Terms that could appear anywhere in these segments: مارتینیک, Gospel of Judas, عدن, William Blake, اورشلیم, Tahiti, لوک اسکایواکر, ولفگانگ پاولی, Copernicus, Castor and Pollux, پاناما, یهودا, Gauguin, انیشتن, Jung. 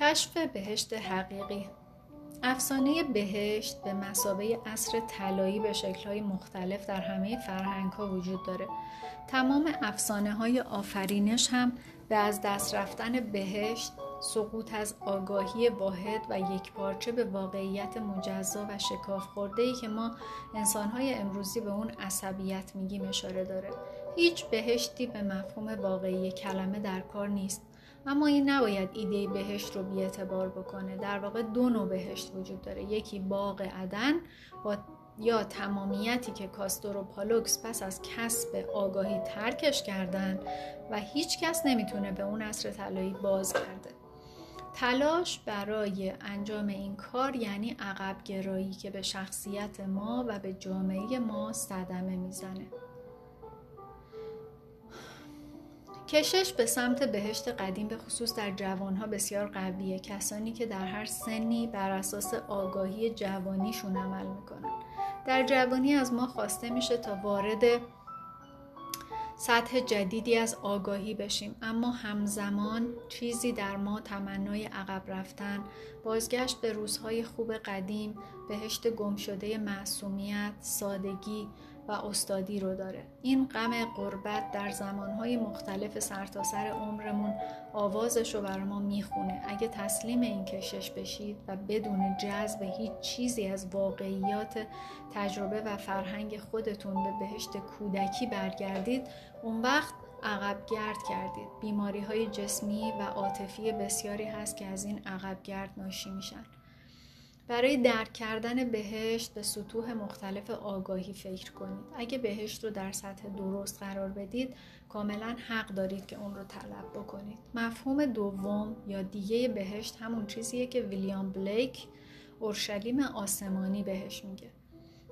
کشف بهشت حقیقی. افسانه بهشت به مثابه عصر طلایی به شکل‌های مختلف در همه فرهنگ‌ها وجود داره. تمام افسانه‌های آفرینش هم به از دست رفتن بهشت، سقوط از آگاهی واحد و یکپارچه به واقعیت مجزا و شکاف خورده‌ای که ما انسان‌های امروزی به اون عصبیت میگیم اشاره داره. هیچ بهشتی به مفهوم واقعی کلمه در کار نیست. اما این نباید ایده بهشت رو بی‌اعتبار بکنه. در واقع دو نوع بهشت وجود داره. یکی باغ عدن یا تمامیتی که کاستور و پالوکس پس از کسب آگاهی ترکش کردن و هیچ کس نمیتونه به اون عصر طلایی بازگرده. تلاش برای انجام این کار یعنی عقب گرایی که به شخصیت ما و به جامعه ما صدمه میزنه. کشش به سمت بهشت قدیم به خصوص در جوانها بسیار قویه. کسانی که در هر سنی بر اساس آگاهی جوانیشون عمل میکنن. در جوانی از ما خواسته میشه تا وارد سطح جدیدی از آگاهی بشیم، اما همزمان چیزی در ما تمنای عقب رفتن، بازگشت به روزهای خوب قدیم، بهشت گمشده معصومیت، سادگی و استادی رو داره. این غم غربت در زمانهای مختلف سرتاسر عمرمون آوازش رو بر ما میخونه. اگه تسلیم این کشش بشید و بدون جذب هیچ چیزی از واقعیات تجربه و فرهنگ خودتون به بهشت کودکی برگردید، اون وقت عقب گرد کردید. بیماریهای جسمی و عاطفی بسیاری هست که از این عقب گرد ناشی میشن. برای درک کردن بهشت به سطوح مختلف آگاهی فکر کنید. اگه بهشت رو در سطح درست قرار بدید، کاملا حق دارید که اون رو طلب بکنید. مفهوم دوم یا دیگه بهشت همون چیزیه که ویلیام بلیک اورشلیم آسمانی بهش میگه.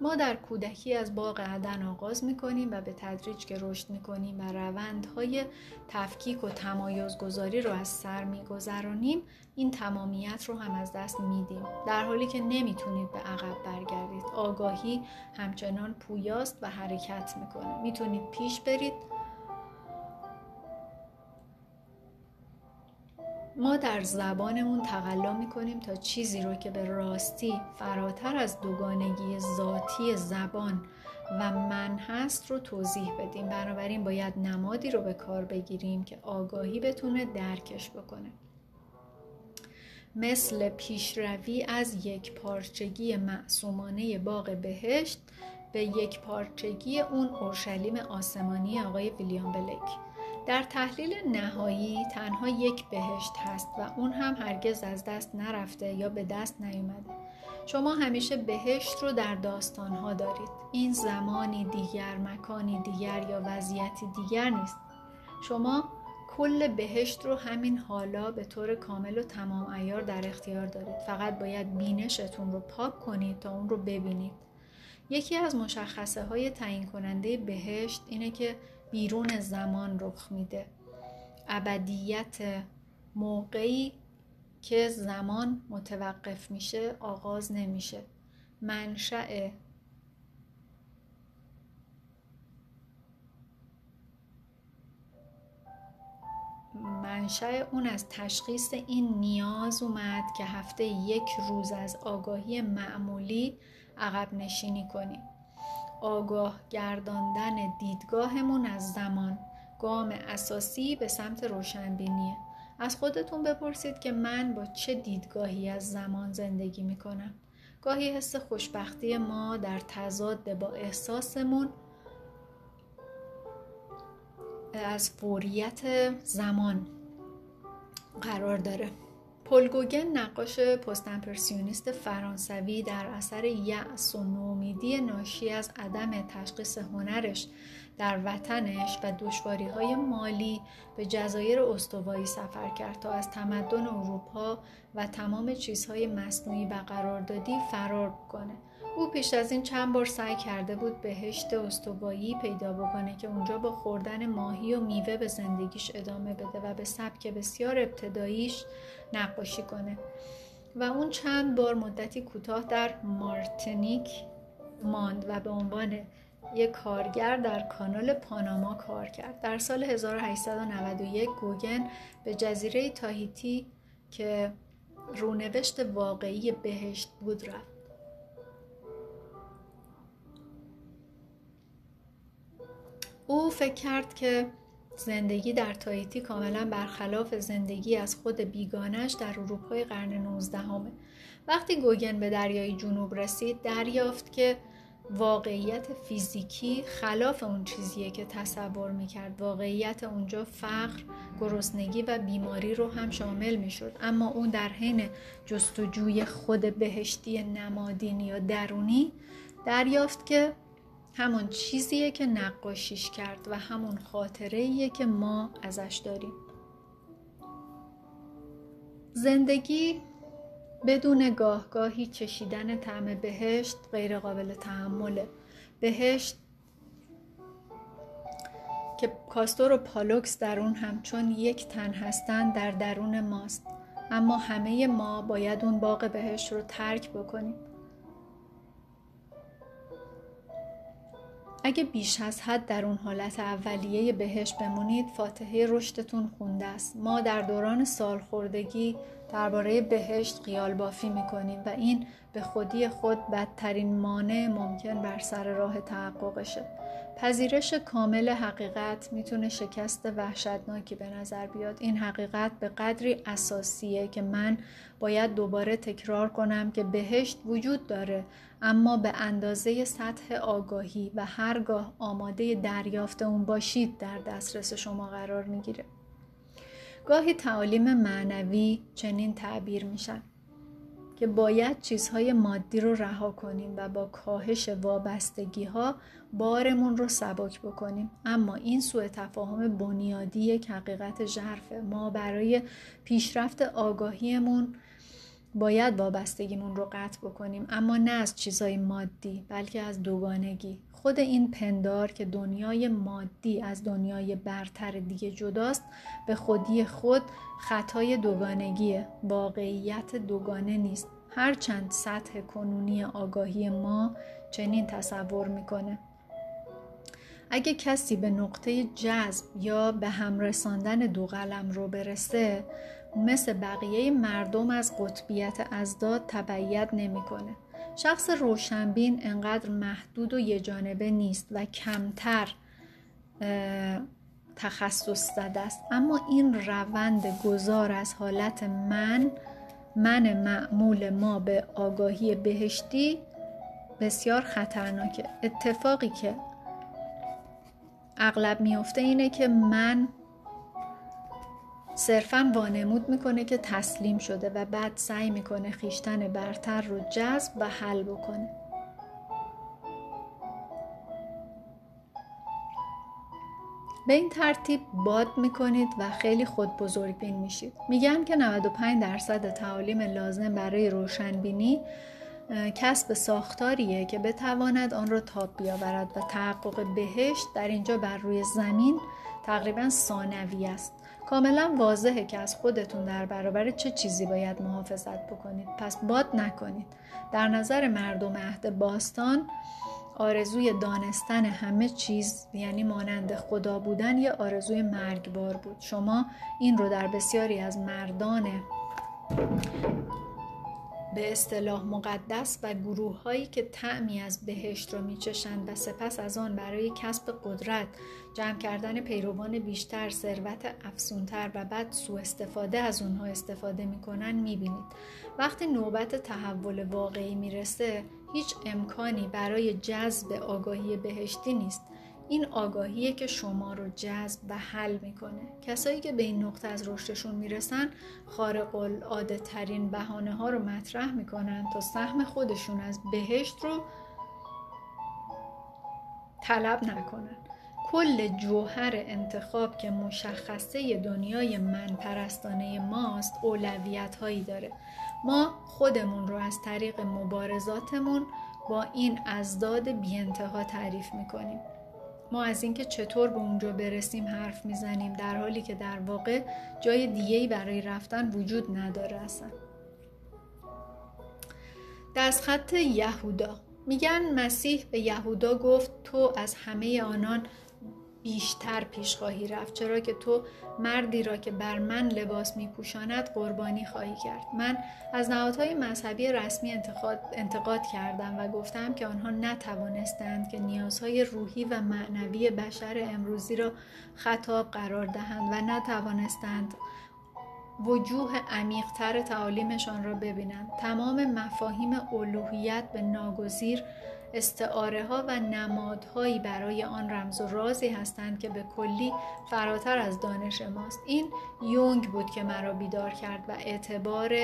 ما در کودکی از باغ عدن آغاز میکنیم و به تدریج که رشد میکنیم و روندهای تفکیک و تمایزگذاری رو از سر میگذرانیم، این تمامیت رو هم از دست میدیم، در حالی که نمیتونید به عقب برگردید. آگاهی همچنان پویاست و حرکت میکنه. میتونید پیش برید. ما در زبانمون تقلا میکنیم تا چیزی رو که به راستی فراتر از دوگانگی ذاتی زبان و من هست رو توضیح بدیم. بنابراین باید نمادی رو به کار بگیریم که آگاهی بتونه درکش بکنه. مثل پیشروی از یک پارچگی معصومانه باغ بهشت به یک پارچگی اون اورشلیم آسمانی آقای ویلیام بلیک. در تحلیل نهایی تنها یک بهشت هست و اون هم هرگز از دست نرفته یا به دست نیومده. شما همیشه بهشت رو در داستانها دارید. این زمانی دیگر، مکانی دیگر یا وضعیتی دیگر نیست. شما کل بهشت رو همین حالا به طور کامل و تمام عیار در اختیار دارید. فقط باید بینشتون رو پاک کنید تا اون رو ببینید. یکی از مشخصه های تعیین کننده بهشت اینه که بیرون زمان رخ میده. ابدیت موقعی که زمان متوقف میشه، آغاز نمیشه. منشأ اون از تشخیص این نیاز اومد که هفته یک روز از آگاهی معمولی عقب نشینی کنیم. آگاه گرداندن دیدگاهمون از زمان گام اساسی به سمت روشنبینیه. از خودتون بپرسید که من با چه دیدگاهی از زمان زندگی میکنم؟ گاهی حس خوشبختی ما در تضاد با احساسمون از فوریت زمان قرار داره. پل گوگن نقاش پست امپرسیونیست فرانسوی در اثر یأس و نومیدی ناشی از عدم تشخیص هنرش در وطنش و دشواری‌های مالی به جزایر استوایی سفر کرد تا از تمدن اروپا و تمام چیزهای مصنوعی و قراردادی فرار بکنه. او پیش از این چند بار سعی کرده بود بهشت استوایی پیدا بکنه که اونجا با خوردن ماهی و میوه به زندگیش ادامه بده و به سبک بسیار ابتداییش نقاشی کنه. و اون چند بار مدتی کوتاه در مارتینیک ماند و به عنوان یک کارگر در کانال پاناما کار کرد. در سال 1891 گوگن به جزیره تاهیتی که رونوشت واقعی بهشت بود رفت. او فکر کرد که زندگی در تاهیتی کاملا برخلاف زندگی از خود بیگانش در اروپای قرن 19م. وقتی گوگن به دریای جنوب رسید، دریافت که واقعیت فیزیکی خلاف اون چیزیه که تصور میکرد. واقعیت اونجا فقر، گرسنگی و بیماری رو هم شامل میشد. اما اون در حین جستجوی خود بهشتی نمادین یا درونی دریافت که همون چیزیه که نقاشیش کرد و همون خاطره‌ایه که ما ازش داریم. زندگی بدون گاهگاهی چشیدن طعم بهشت غیر قابل تحمله. بهشت که کاستور و پالوکس در اون همچون یک تن هستن در درون ماست، اما همه ما باید اون باغ بهشت رو ترک بکنیم. اگه بیش از حد در اون حالت اولیه بهشت بمونید، فاتحه رشدتون خونده است. ما در دوران سالخوردگی درباره بهشت خیال بافی می‌کنیم و این به خودی خود بدترین مانع ممکن بر سر راه تحققشه. پذیرش کامل حقیقت میتونه شکست وحشتناکی به نظر بیاد. این حقیقت به قدری اساسیه که من باید دوباره تکرار کنم که بهشت وجود داره، اما به اندازه سطح آگاهی و هرگاه آماده دریافت اون باشید در دسترس شما قرار میگیره. گاهی تعالیم معنوی چنین تعبیر میشن که باید چیزهای مادی رو رها کنیم و با کاهش وابستگی ها بارمون رو سبک بکنیم. اما این سوء تفاهم بنیادی یک حقیقت ژرفه. ما برای پیشرفت آگاهیمون باید وابستگیمون رو قطع بکنیم، اما نه از چیزهای مادی، بلکه از دوگانگی. خود این پندار که دنیای مادی از دنیای برتر دیگه جداست، به خودی خود خطای دوگانگیه. واقعیت دوگانه نیست، هرچند سطح کنونی آگاهی ما چنین تصور میکنه. اگه کسی به نقطه جذب یا به هم رساندن دو قلم رو برسه، مثل بقیه مردم از قطبیت ازداد تبعیت نمیکنه. شخص روشنبین انقدر محدود و یه جانبه نیست و کمتر تخصص زده است، اما این روند گذار از حالت من معمول ما به آگاهی بهشتی بسیار خطرناکه. اتفاقی که اغلب میفته اینه که من صرفاً وانمود میکنه که تسلیم شده و بعد سعی میکنه خیشتن برتر رو جذب و حل بکنه. به این ترتیب باد میکنید و خیلی خود بزرگ بین میشید. میگم که 95% تعالیم لازم برای روشنبینی کسب ساختاریه که بتواند آن را تاب بیاورد و تحقق بهشت در اینجا بر روی زمین تقریباً ثانوی است. کاملا واضحه که از خودتون در برابر چه چیزی باید محافظت بکنید، پس باد نکنید. در نظر مردم عهد باستان، آرزوی دانستن همه چیز، یعنی مانند خدا بودن، یه آرزوی مرگبار بود. شما این رو در بسیاری از مردان به اصطلاح مقدس و گروه هایی که طعمی از بهشت رو میچشند و سپس از آن برای کسب قدرت، جمع کردن پیروان بیشتر، ثروت افزونتر و بعد سوء استفاده از اونها استفاده میکنن میبینید. وقتی نوبت تحول واقعی میرسه، هیچ امکانی برای جذب آگاهی بهشتی نیست. این آگاهیه که شما رو جذب و حل میکنه. کسایی که به این نقطه از رشدشون میرسن، خارق العاده ترین بهانه ها رو مطرح میکنن تا سهم خودشون از بهشت رو طلب نکنن. کل جوهر انتخاب که مشخصه دنیای من پرستانه ماست، اولویت هایی داره. ما خودمون رو از طریق مبارزاتمون با این ازداد بی انتها تعریف میکنیم. ما از اینکه چطور به اونجا برسیم حرف میزنیم، در حالی که در واقع جای دیگه‌ای برای رفتن وجود نداره اصلا. دستخط یهودا. میگن مسیح به یهودا گفت تو از همه آنان بیشتر پیش خواهی رفت، چرا که تو مردی را که بر من لباس میپوشاند قربانی خواهی کرد. من از نهادهای مذهبی رسمی انتقاد کردم و گفتم که آنها نتوانستند که نیازهای روحی و معنوی بشر امروزی را خطاب قرار دهند و نتوانستند وجوه عمیق‌تر تعالیمشان را ببینند. تمام مفاهیم الوهیت به ناگزیر استعاره ها و نمادهایی برای آن رمز و رازی هستند که به کلی فراتر از دانش ماست. این یونگ بود که مرا بیدار کرد و اعتبار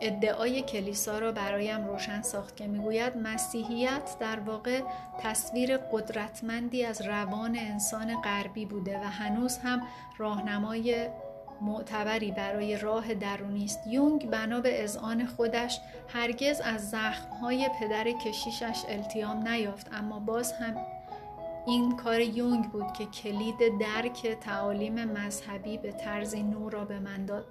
ادعای کلیسا را برایم روشن ساخت که میگوید مسیحیت در واقع تصویر قدرتمندی از روان انسان غربی بوده و هنوز هم راهنمای معتبری برای راه درونی است. یونگ بنا به اذعان خودش هرگز از زخم‌های پدر کشیشش التیام نیافت، اما باز هم این کار یونگ بود که کلید درک تعالیم مذهبی به طرزی نو را به من داد.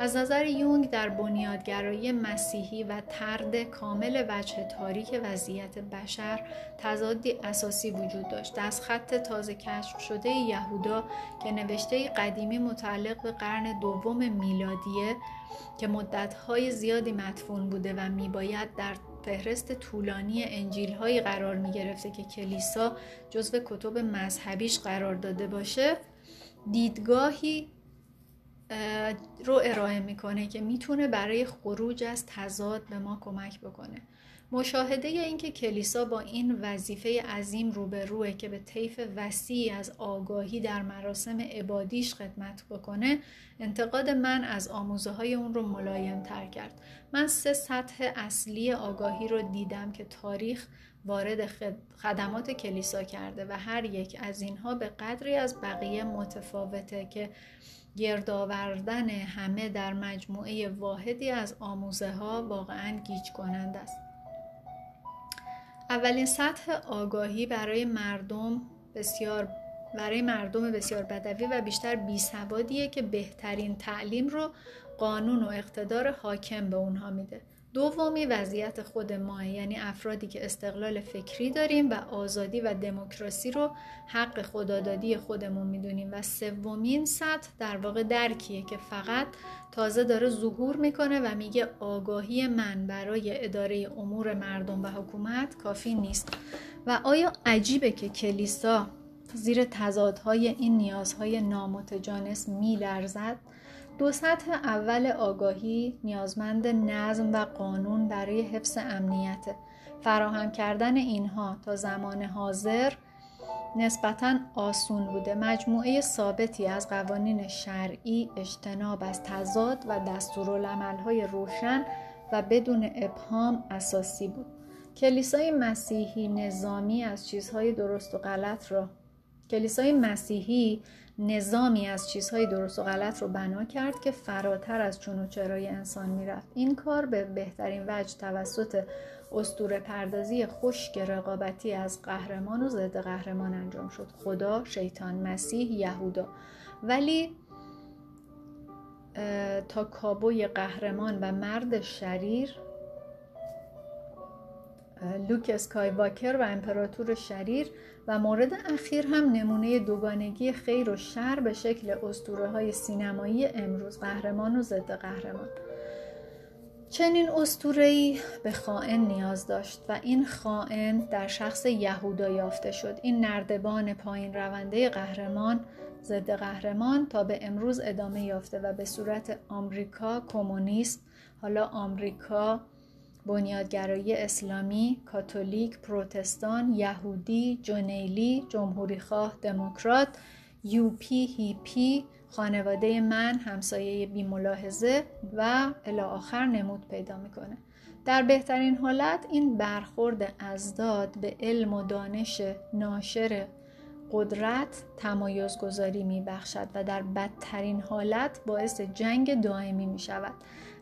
از نظر یونگ در بنیادگرایی مسیحی و طرد کامل وجه تاریک وضعیت بشر تضادی اساسی وجود داشت. از خط تازه کشف شده یهودا که نوشته قدیمی متعلق به قرن دوم میلادیه که مدت‌های زیادی مدفون بوده و می‌باید در فهرست طولانی انجیل‌های قرار می‌گرفته که کلیسا جزو کتب مذهبیش قرار داده باشه، دیدگاهی رو ارائه میکنه که میتونه برای خروج از تضاد به ما کمک بکنه. مشاهده اینکه کلیسا با این وظیفه عظیم روبروه که به طیف وسیعی از آگاهی در مراسم عبادیش خدمت بکنه، انتقاد من از آموزه های اون رو ملایم تر کرد. من 3 سطح اصلی آگاهی رو دیدم که تاریخ وارد خدمات کلیسا کرده و هر یک از اینها به قدری از بقیه متفاوته که گردآوردن همه در مجموعه واحدی از آموزه ها واقعاً گیج کننده است. اولین سطح آگاهی برای مردم بسیار بدوی و بیشتر بیسوادیه که بهترین تعلیم رو قانون و اقتدار حاکم به اونها میده. دومی وضعیت خود ما، یعنی افرادی که استقلال فکری داریم و آزادی و دموکراسی رو حق خدادادی خودمون میدونیم. و سومین سطح در واقع درکیه که فقط تازه داره ظهور میکنه و میگه آگاهی من برای اداره امور مردم و حکومت کافی نیست. و آیا عجیبه که کلیسا زیر تضادهای این نیازهای نامتجانس میلرزد؟ 2 سطح اول آگاهی نیازمند نظم و قانون برای حفظ امنیت. فراهم کردن اینها تا زمان حاضر نسبتاً آسون بوده. مجموعه ثابتی از قوانین شرعی، اجتناب از تضاد و دستورالعمل‌های روشن و بدون ابهام اساسی بود. کلیسای مسیحی نظامی از چیزهای درست و غلط رو بنا کرد که فراتر از چون و چرای انسان میرفت. این کار به بهترین وجه توسط اسطوره پردازی خشک رقابتی از قهرمان و ضد قهرمان انجام شد: خدا، شیطان، مسیح، یهودا. ولی تا کابوی قهرمان و مرد شریر، لوک اسکایواکر و امپراتور شریر، و مورد اخیر هم نمونه دوگانگی خیر و شر به شکل اسطوره‌های سینمایی امروز: قهرمان و ضد قهرمان. چنین اسطوره‌ای به خائن نیاز داشت و این خائن در شخص یهودا یافته شد. این نردبان پایین رونده قهرمان، ضد قهرمان، تا به امروز ادامه یافته و به صورت آمریکا کمونیست، حالا آمریکا بنیادگرایی اسلامی، کاتولیک، پروتستان، یهودی، جنیلی، جمهوریخواه، دموکرات، یوپی، هیپی، خانواده من، همسایه بی‌ملاحظه و الی آخر نمود پیدا میکنه. در بهترین حالت این برخورد ازداد به علم و دانش ناشر قدرت تمایزگذاری میبخشد و در بدترین حالت باعث جنگ دائمی میشود.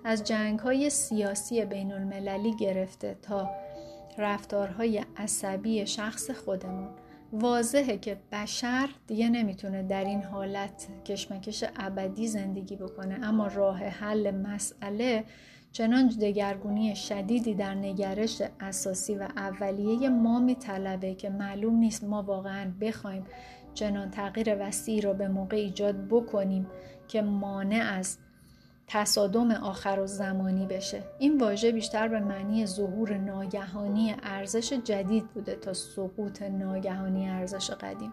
از جنگ‌های سیاسی بین المللی گرفته تا رفتارهای عصبی شخص خودمون، واضحه که بشر دیگه نمیتونه در این حالت کشمکش ابدی زندگی بکنه، اما راه حل مسئله چنان دگرگونی شدیدی در نگرش اساسی و اولیه ما میطلبه که معلوم نیست ما واقعاً بخوایم چنان تغییر وسیعی را به موقع ایجاد بکنیم که مانع از تصادم آخرالزمانی بشه. این واژه بیشتر به معنی ظهور ناگهانی ارزش جدید بوده تا سقوط ناگهانی ارزش قدیم.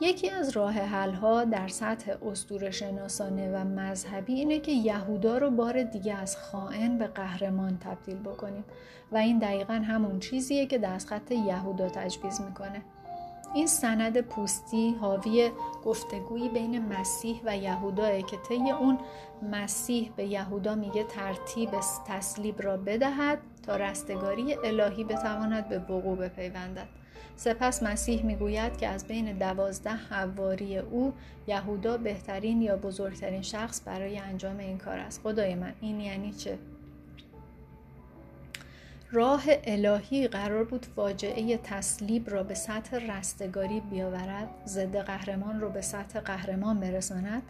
یکی از راه حل‌ها در سطح اسطوره‌شناسانه و مذهبی اینه که یهودا رو بار دیگه از خائن به قهرمان تبدیل بکنیم و این دقیقاً همون چیزیه که دستخط یهودا تجویز میکنه. این سند پوستی حاوی گفتگویی بین مسیح و یهوداه که طی اون مسیح به یهودا میگه ترتیب تسلیب را بدهد تا رستگاری الهی بتواند به وقوع بپیوندد. سپس مسیح میگوید که از بین 12 حواری او یهودا بهترین یا بزرگترین شخص برای انجام این کار است. خدای من، این یعنی چه؟ راه الهی قرار بود فاجعه تسلیب را به سطح رستگاری بیاورد، ضد قهرمان را به سطح قهرمان برساند،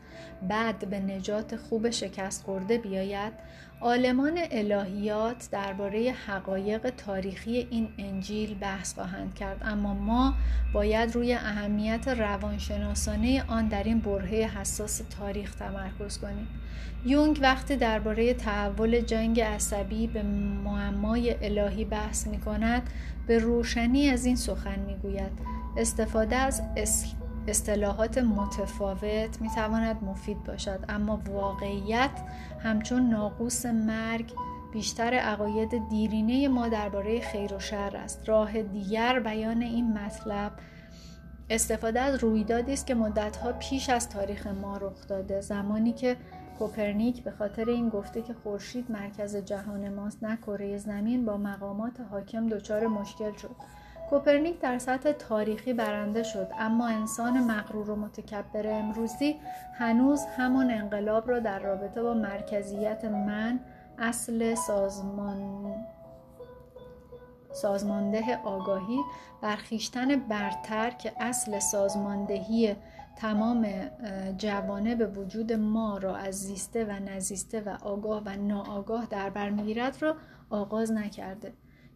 بعد به نجات خوب شکست خورده بیاید. عالمان الهیات درباره حقایق تاریخی این انجیل بحث خواهند کرد، اما ما باید روی اهمیت روانشناسانه آن در این برهه حساس تاریخ تمرکز کنیم. یونگ وقتی درباره تحول جنگ عصبی به معمای الهی بحث می‌کند، به روشنی از این سخن می‌گوید. استفاده از اصطلاحات متفاوت میتواند مفید باشد، اما واقعیت همچون ناقوس مرگ بیشتر عقاید دیرینه ما درباره خیر و شر است. راه دیگر بیان این مطلب استفاده از رویدادی است که مدت‌ها پیش از تاریخ ما رخ داده، زمانی که کوپرنیک به خاطر این گفته که خورشید مرکز جهان ماست نه کره زمین با مقامات حاکم دچار مشکل شد. کوپرنیک در سطح تاریخی برنده شد، اما انسان مغرور و متکبر امروزی هنوز همان انقلاب را در رابطه با مرکزیت من، اصل سازمانده آگاهی، برخیشتن برتر که اصل سازماندهی تمام جوانب وجود ما را از زیسته و نزیسته و آگاه و ناآگاه در بر می‌گیرد را آغاز نکرده.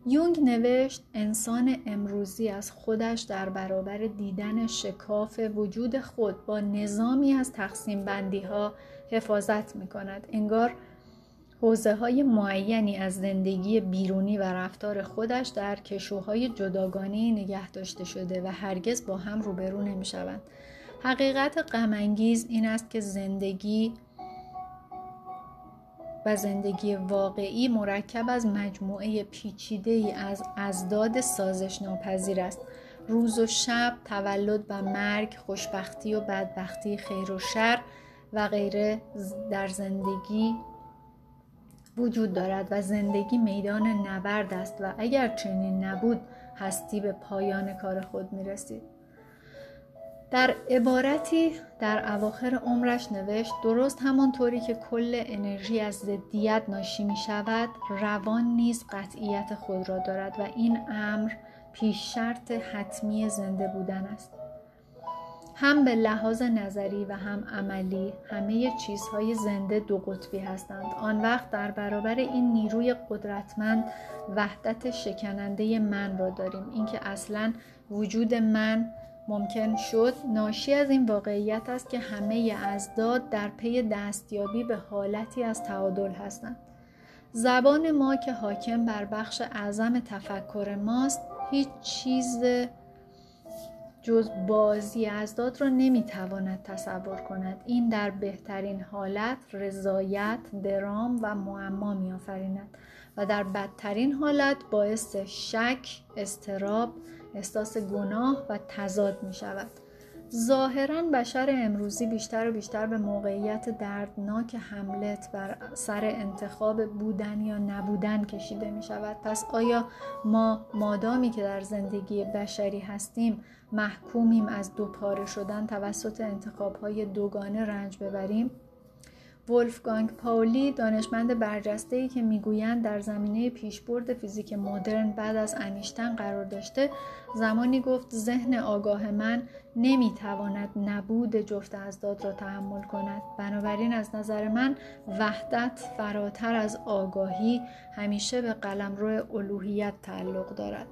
یونگ نوشت انسان امروزی از خودش در برابر دیدن شکاف وجود خود با نظامی از تقسیم بندی ها حفاظت می کند. انگار حوزه های معینی از زندگی بیرونی و رفتار خودش در کشوهای جداگانه نگه داشته شده و هرگز با هم روبرو نمی شوند. حقیقت غم انگیز این است که زندگی و زندگی واقعی مرکب از مجموعه پیچیده‌ای از اضداد سازش ناپذیر است. روز و شب، تولد و مرگ، خوشبختی و بدبختی، خیر و شر و غیره در زندگی وجود دارد و زندگی میدان نبرد است و اگر چنین نبود هستی به پایان کار خود می‌رسید. در عبارتی در اواخر عمرش نوشت درست همانطوری که کل انرژی از ضدیت ناشی می شود، روان نیز قطعیت خود را دارد و این امر پیش شرط حتمی زنده بودن است. هم به لحاظ نظری و هم عملی همه چیزهای زنده دو قطبی هستند. آن وقت در برابر این نیروی قدرتمند وحدت شکننده من را داریم. اینکه اصلاً وجود من ممکن شد ناشی از این واقعیت است که همه اضداد در پی دستیابی به حالتی از تعادل هستند. زبان ما که حاکم بر بخش اعظم تفکر ماست هیچ چیز جز بازی اضداد را نمیتواند تصور کند. این در بهترین حالت رضایت، درام و معما میآفریند و در بدترین حالت باعث شک، اضطراب، احساس گناه و تضاد می شود. ظاهراً بشر امروزی بیشتر و بیشتر به موقعیت دردناک حملت بر سر انتخاب بودن یا نبودن کشیده می شود. پس آیا ما مادامی که در زندگی بشری هستیم محکومیم از دوپاره شدن توسط انتخاب‌های دوگانه رنج ببریم؟ ولفگانگ پاولی، دانشمند برجسته‌ای که میگویند در زمینه پیشبرد فیزیک مدرن بعد از انیشتن قرار داشته، زمانی گفت ذهن آگاه من نمیتواند نبود جفت اضداد را تحمل کند. بنابراین از نظر من وحدت فراتر از آگاهی همیشه به قلمرو الوهیت تعلق دارد.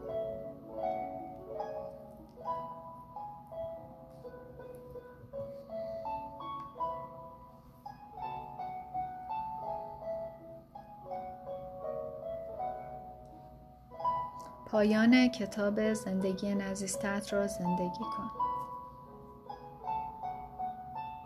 پایان کتاب زندگی نزیستت را زندگی کن.